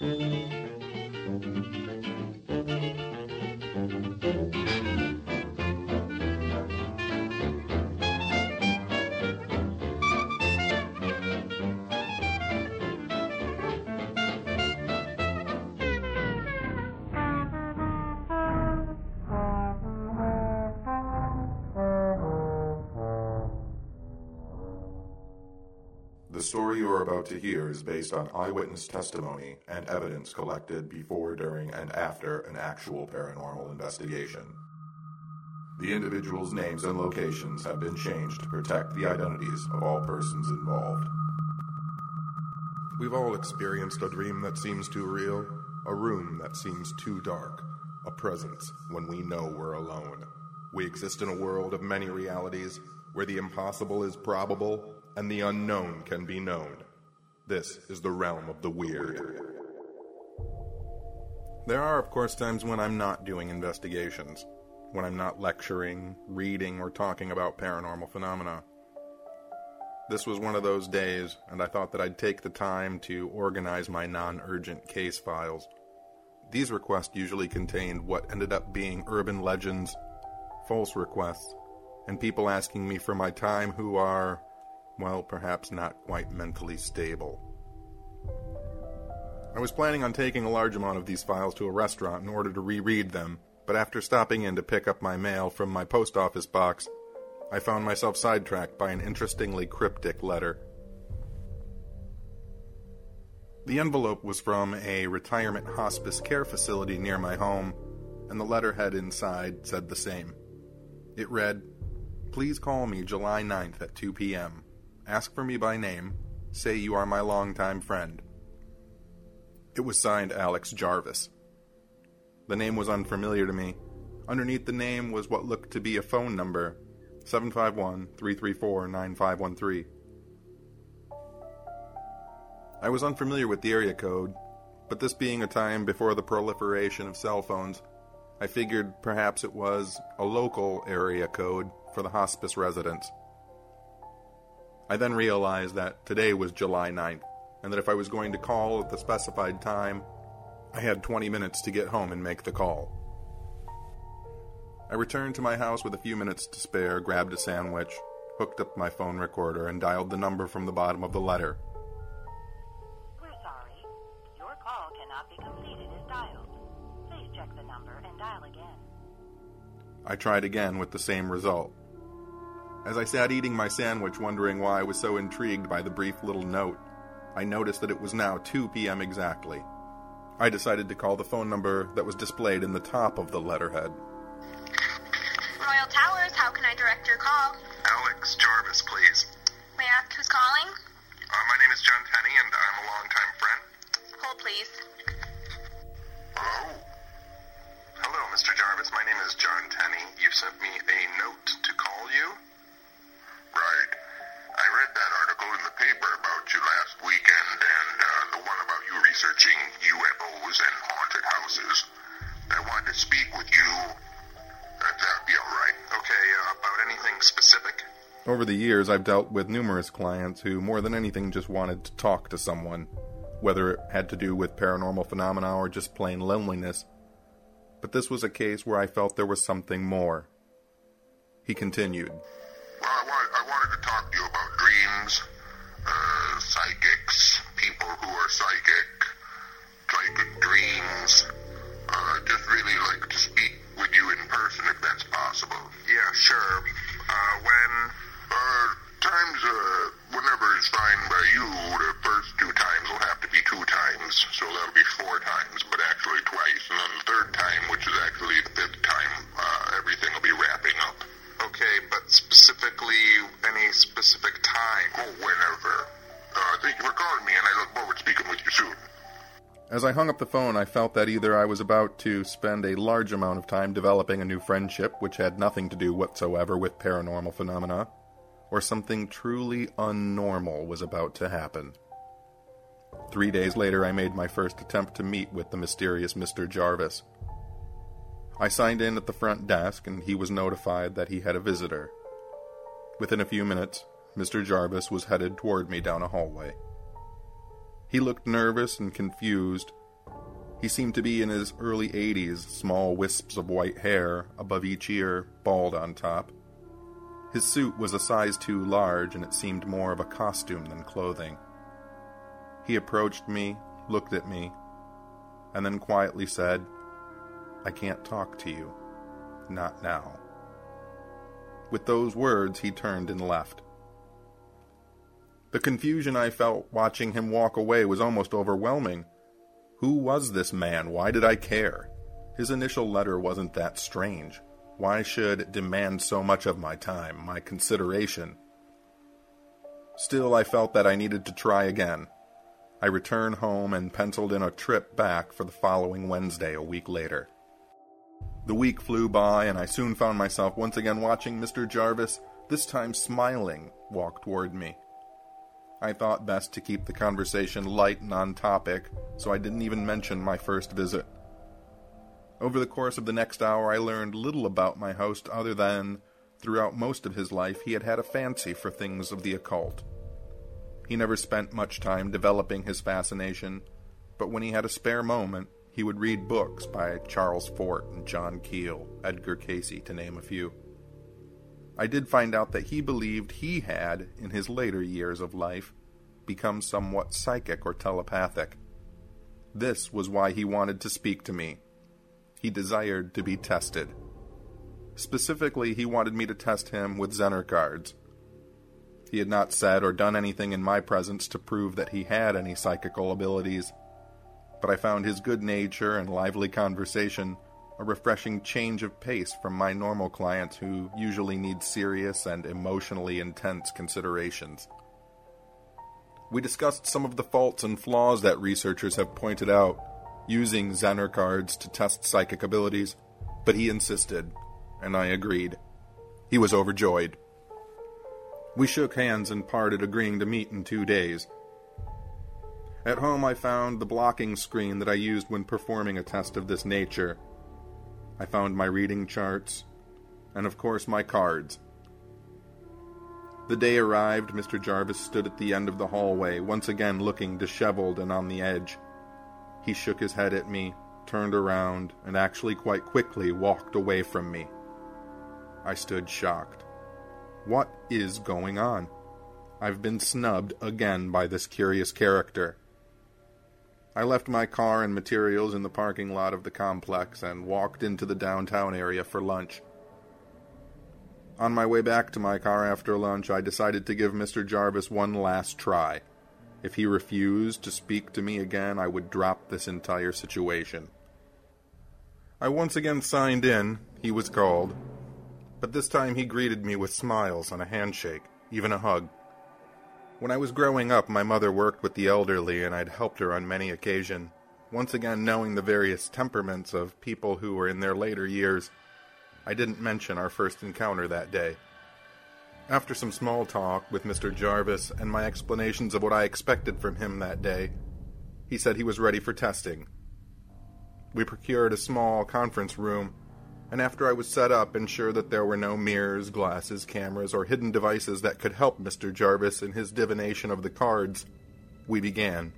The story you are about to hear is based on eyewitness testimony and evidence collected before, during, and after an actual paranormal investigation. The individuals' names and locations have been changed to protect the identities of all persons involved. We've all experienced a dream that seems too real, a room that seems too dark, a presence when we know we're alone. We exist in a world of many realities where the impossible is probable, and the unknown can be known. This is the realm of the weird. There are, of course, times when I'm not doing investigations, when I'm not lecturing, reading, or talking about paranormal phenomena. This was one of those days, and I thought that I'd take the time to organize my non-urgent case files. These requests usually contained what ended up being urban legends, false requests, and people asking me for my time who are, well, perhaps not quite mentally stable. I was planning on taking a large amount of these files to a restaurant in order to reread them, but after stopping in to pick up my mail from my post office box, I found myself sidetracked by an interestingly cryptic letter. The envelope was from a retirement hospice care facility near my home, and the letterhead inside said the same. It read, "Please call me July 9th at 2 p.m. Ask for me by name. Say you are my longtime friend." It was signed Alex Jarvis. The name was unfamiliar to me. Underneath the name was what looked to be a phone number, 751-334-9513. I was unfamiliar with the area code, but this being a time before the proliferation of cell phones, I figured perhaps it was a local area code for the hospice residents. I then realized that today was July 9th, and that if I was going to call at the specified time, I had 20 minutes to get home and make the call. I returned to my house with a few minutes to spare, grabbed a sandwich, hooked up my phone recorder, and dialed the number from the bottom of the letter. "We're sorry. Your call cannot be completed as dialed. Please check the number and dial again." I tried again with the same result. As I sat eating my sandwich wondering why I was so intrigued by the brief little note, I noticed that it was now 2 p.m. exactly. I decided to call the phone number that was displayed in the top of the letterhead. "Royal Towers, how can I direct your call?" "Alex Jarvis, please." "May I ask who's calling?" My name is John Tenney, and I'm a longtime friend." "Hold, please." "Hello? Hello, Mr. Jarvis. My name is John Tenney. You sent me a note to call you?" "Right. I read that article in the paper about you last weekend, and the one about you researching UFOs and haunted houses. I wanted to speak with you. That'd be all right." "Okay, about anything specific?" Over the years, I've dealt with numerous clients who, more than anything, just wanted to talk to someone, whether it had to do with paranormal phenomena or just plain loneliness. But this was a case where I felt there was something more. He continued. "Well, I wanted to talk to you about dreams, psychics, people who are psychic dreams. I'd just really like to speak with you in person if that's possible." "Yeah, sure. When?" Times, whenever is fine by you. The first two times will have to be two times, so that'll be four times, but actually twice, and then the third time, which is actually the fifth time, everything will be wrapping up." "Okay, but specifically, any specific time?" "Oh, whenever. Thank you for calling me, and I look forward to speaking with you soon." As I hung up the phone, I felt that either I was about to spend a large amount of time developing a new friendship, which had nothing to do whatsoever with paranormal phenomena, or something truly unnormal was about to happen. 3 days later, I made my first attempt to meet with the mysterious Mr. Jarvis. I signed in at the front desk, and he was notified that he had a visitor. Within a few minutes, Mr. Jarvis was headed toward me down a hallway. He looked nervous and confused, He seemed to be in his early 80s, small wisps of white hair above each ear, bald on top. His suit was a size too large, and it seemed more of a costume than clothing. He approached me, looked at me, and then quietly said, "I can't talk to you. Not now." With those words, he turned and left. The confusion I felt watching him walk away was almost overwhelming. Who was this man? Why did I care? His initial letter wasn't that strange. Why should it demand so much of my time, my consideration? Still, I felt that I needed to try again. I returned home and penciled in a trip back for the following Wednesday, a week later. The week flew by, and I soon found myself once again watching Mr. Jarvis, this time smiling, walk toward me. I thought best to keep the conversation light and on topic, so I didn't even mention my first visit. Over the course of the next hour, I learned little about my host other than, throughout most of his life, he had had a fancy for things of the occult. He never spent much time developing his fascination, but when he had a spare moment, he would read books by Charles Fort and John Keel, Edgar Cayce, to name a few. I did find out that he believed he had, in his later years of life, become somewhat psychic or telepathic. This was why he wanted to speak to me. He desired to be tested. Specifically, he wanted me to test him with Zener cards. He had not said or done anything in my presence to prove that he had any psychical abilities, but I found his good nature and lively conversation a refreshing change of pace from my normal clients who usually need serious and emotionally intense considerations. We discussed some of the faults and flaws that researchers have pointed out using Zener cards to test psychic abilities, but he insisted, and I agreed. He was overjoyed. We shook hands and parted, agreeing to meet in 2 days. At home, I found the blocking screen that I used when performing a test of this nature. I found my reading charts, and of course my cards. The day arrived. Mr. Jarvis stood at the end of the hallway, once again looking disheveled and on the edge. He shook his head at me, turned around, and actually quite quickly walked away from me. I stood shocked. What is going on? I've been snubbed again by this curious character. I left my car and materials in the parking lot of the complex and walked into the downtown area for lunch. On my way back to my car after lunch, I decided to give Mr. Jarvis one last try. If he refused to speak to me again, I would drop this entire situation. I once again signed in. He was called. But this time he greeted me with smiles and a handshake, even a hug. When I was growing up, my mother worked with the elderly, and I'd helped her on many occasions. Once again, knowing the various temperaments of people who were in their later years, I didn't mention our first encounter that day. After some small talk with Mr. Jarvis and my explanations of what I expected from him that day, he said he was ready for testing. We procured a small conference room, and after I was set up, ensured that there were no mirrors, glasses, cameras, or hidden devices that could help Mr. Jarvis in his divination of the cards, we began.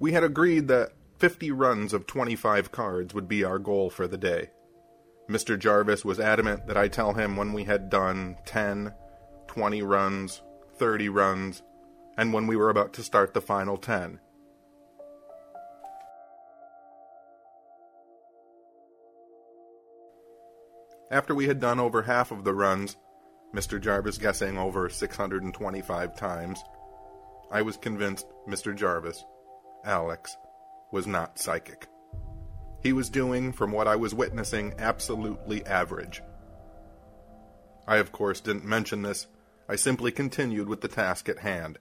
We had agreed that 50 runs of 25 cards would be our goal for the day. Mr. Jarvis was adamant that I tell him when we had done 10, 20 runs, 30 runs, and when we were about to start the final 10. After we had done over half of the runs, Mr. Jarvis guessing over 625 times, I was convinced Mr. Jarvis, Alex, was not psychic. He was doing, from what I was witnessing, absolutely average. I, of course, didn't mention this. I simply continued with the task at hand.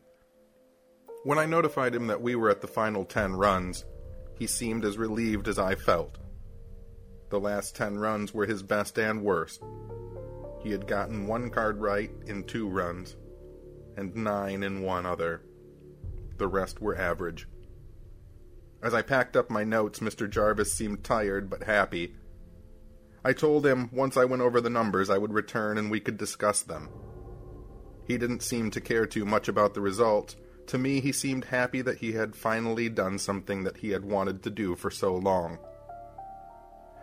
When I notified him that we were at the final 10 runs, he seemed as relieved as I felt. The last 10 runs were his best and worst. He had gotten one card right in 2 runs, and 9 in one other. The rest were average. As I packed up my notes, Mr. Jarvis seemed tired but happy. I told him once I went over the numbers I would return and we could discuss them. He didn't seem to care too much about the results, To me, he seemed happy that he had finally done something that he had wanted to do for so long.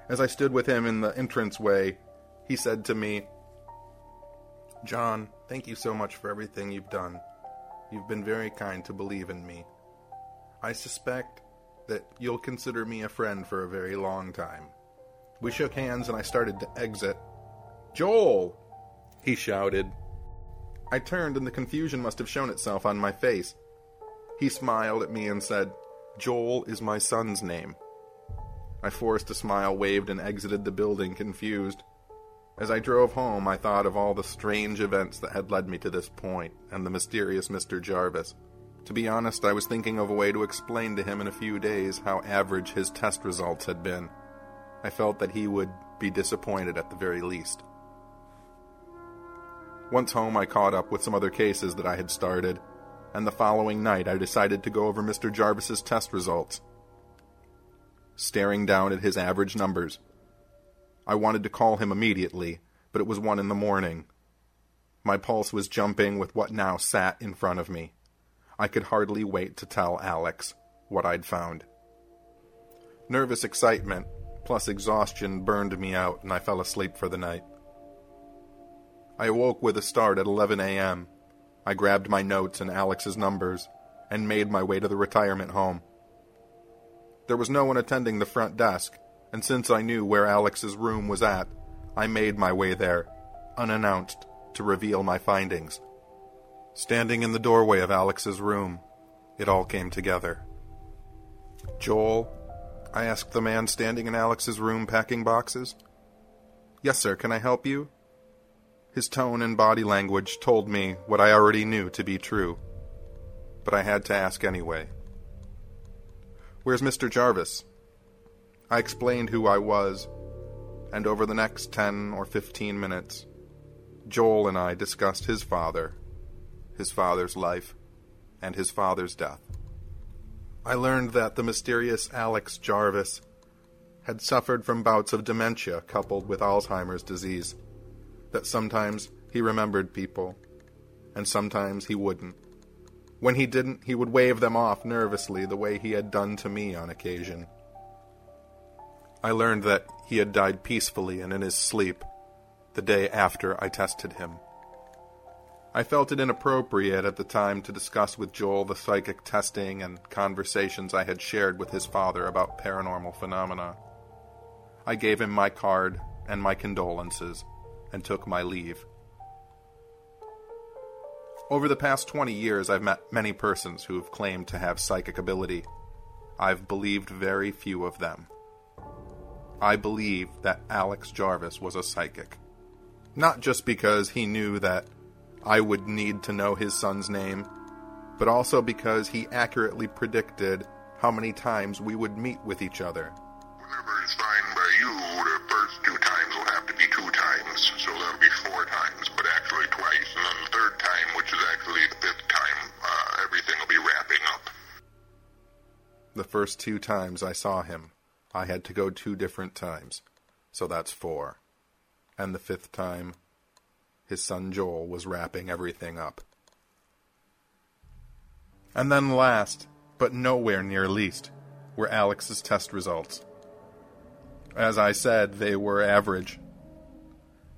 As I stood with him in the entranceway, he said to me, "John, thank you so much for everything you've done. You've been very kind to believe in me. I suspect that you'll consider me a friend for a very long time." We shook hands and I started to exit. "Joel!" he shouted. I turned and the confusion must have shown itself on my face. He smiled at me and said, "Joel is my son's name." I forced a smile, waved, and exited the building confused. As I drove home, I thought of all the strange events that had led me to this point, and the mysterious Mr. Jarvis. To be honest, I was thinking of a way to explain to him in a few days how average his test results had been. I felt that he would be disappointed at the very least. Once home, I caught up with some other cases that I had started, and the following night I decided to go over Mr. Jarvis's test results. Staring down at his average numbers, I wanted to call him immediately, but it was 1 a.m. My pulse was jumping with what now sat in front of me. I could hardly wait to tell Alex what I'd found. Nervous excitement plus exhaustion burned me out, and I fell asleep for the night. I awoke with a start at 11 a.m. I grabbed my notes and Alex's numbers and made my way to the retirement home. There was no one attending the front desk, and since I knew where Alex's room was at, I made my way there, unannounced, to reveal my findings. Standing in the doorway of Alex's room, it all came together. "Joel," I asked the man standing in Alex's room packing boxes. "Yes, sir, can I help you?" His tone and body language told me what I already knew to be true, but I had to ask anyway. "Where's Mr. Jarvis?" I explained who I was, and over the next 10 or 15 minutes, Joel and I discussed his father, his father's life, and his father's death. I learned that the mysterious Alex Jarvis had suffered from bouts of dementia coupled with Alzheimer's disease, that sometimes he remembered people, and sometimes he wouldn't. When he didn't, he would wave them off nervously the way he had done to me on occasion. I learned that he had died peacefully and in his sleep the day after I tested him. I felt it inappropriate at the time to discuss with Joel the psychic testing and conversations I had shared with his father about paranormal phenomena. I gave him my card and my condolences, and took my leave. Over the past 20 years, I've met many persons who have claimed to have psychic ability. I've believed very few of them. I believe that Alex Jarvis was a psychic. Not just because he knew that I would need to know his son's name, but also because he accurately predicted how many times we would meet with each other. "Whenever it's signed by you, the first 2 times will have to be 2 times, so that'll be 4 times, but actually twice, and then the 3rd time, which is actually the 5th time, everything will be wrapping up." The first 2 times I saw him, I had to go 2 different times, so that's 4. And the 5th time, his son Joel was wrapping everything up. And then last, but nowhere near least, were Alex's test results. As I said, they were average.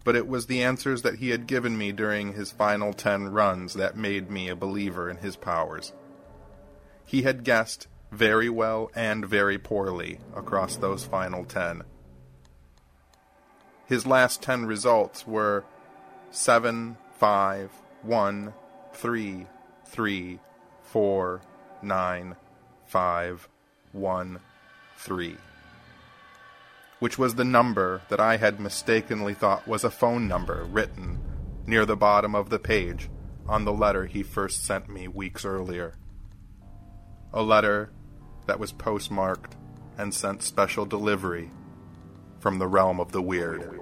But it was the answers that he had given me during his final 10 runs that made me a believer in his powers. He had guessed very well and very poorly across those final 10. His last 10 results were 7, 5, 1, 3, 3, 4, 9, 5, 1, 3, which was the number that I had mistakenly thought was a phone number written near the bottom of the page on the letter he first sent me weeks earlier. A letter that was postmarked and sent special delivery from the realm of the weird.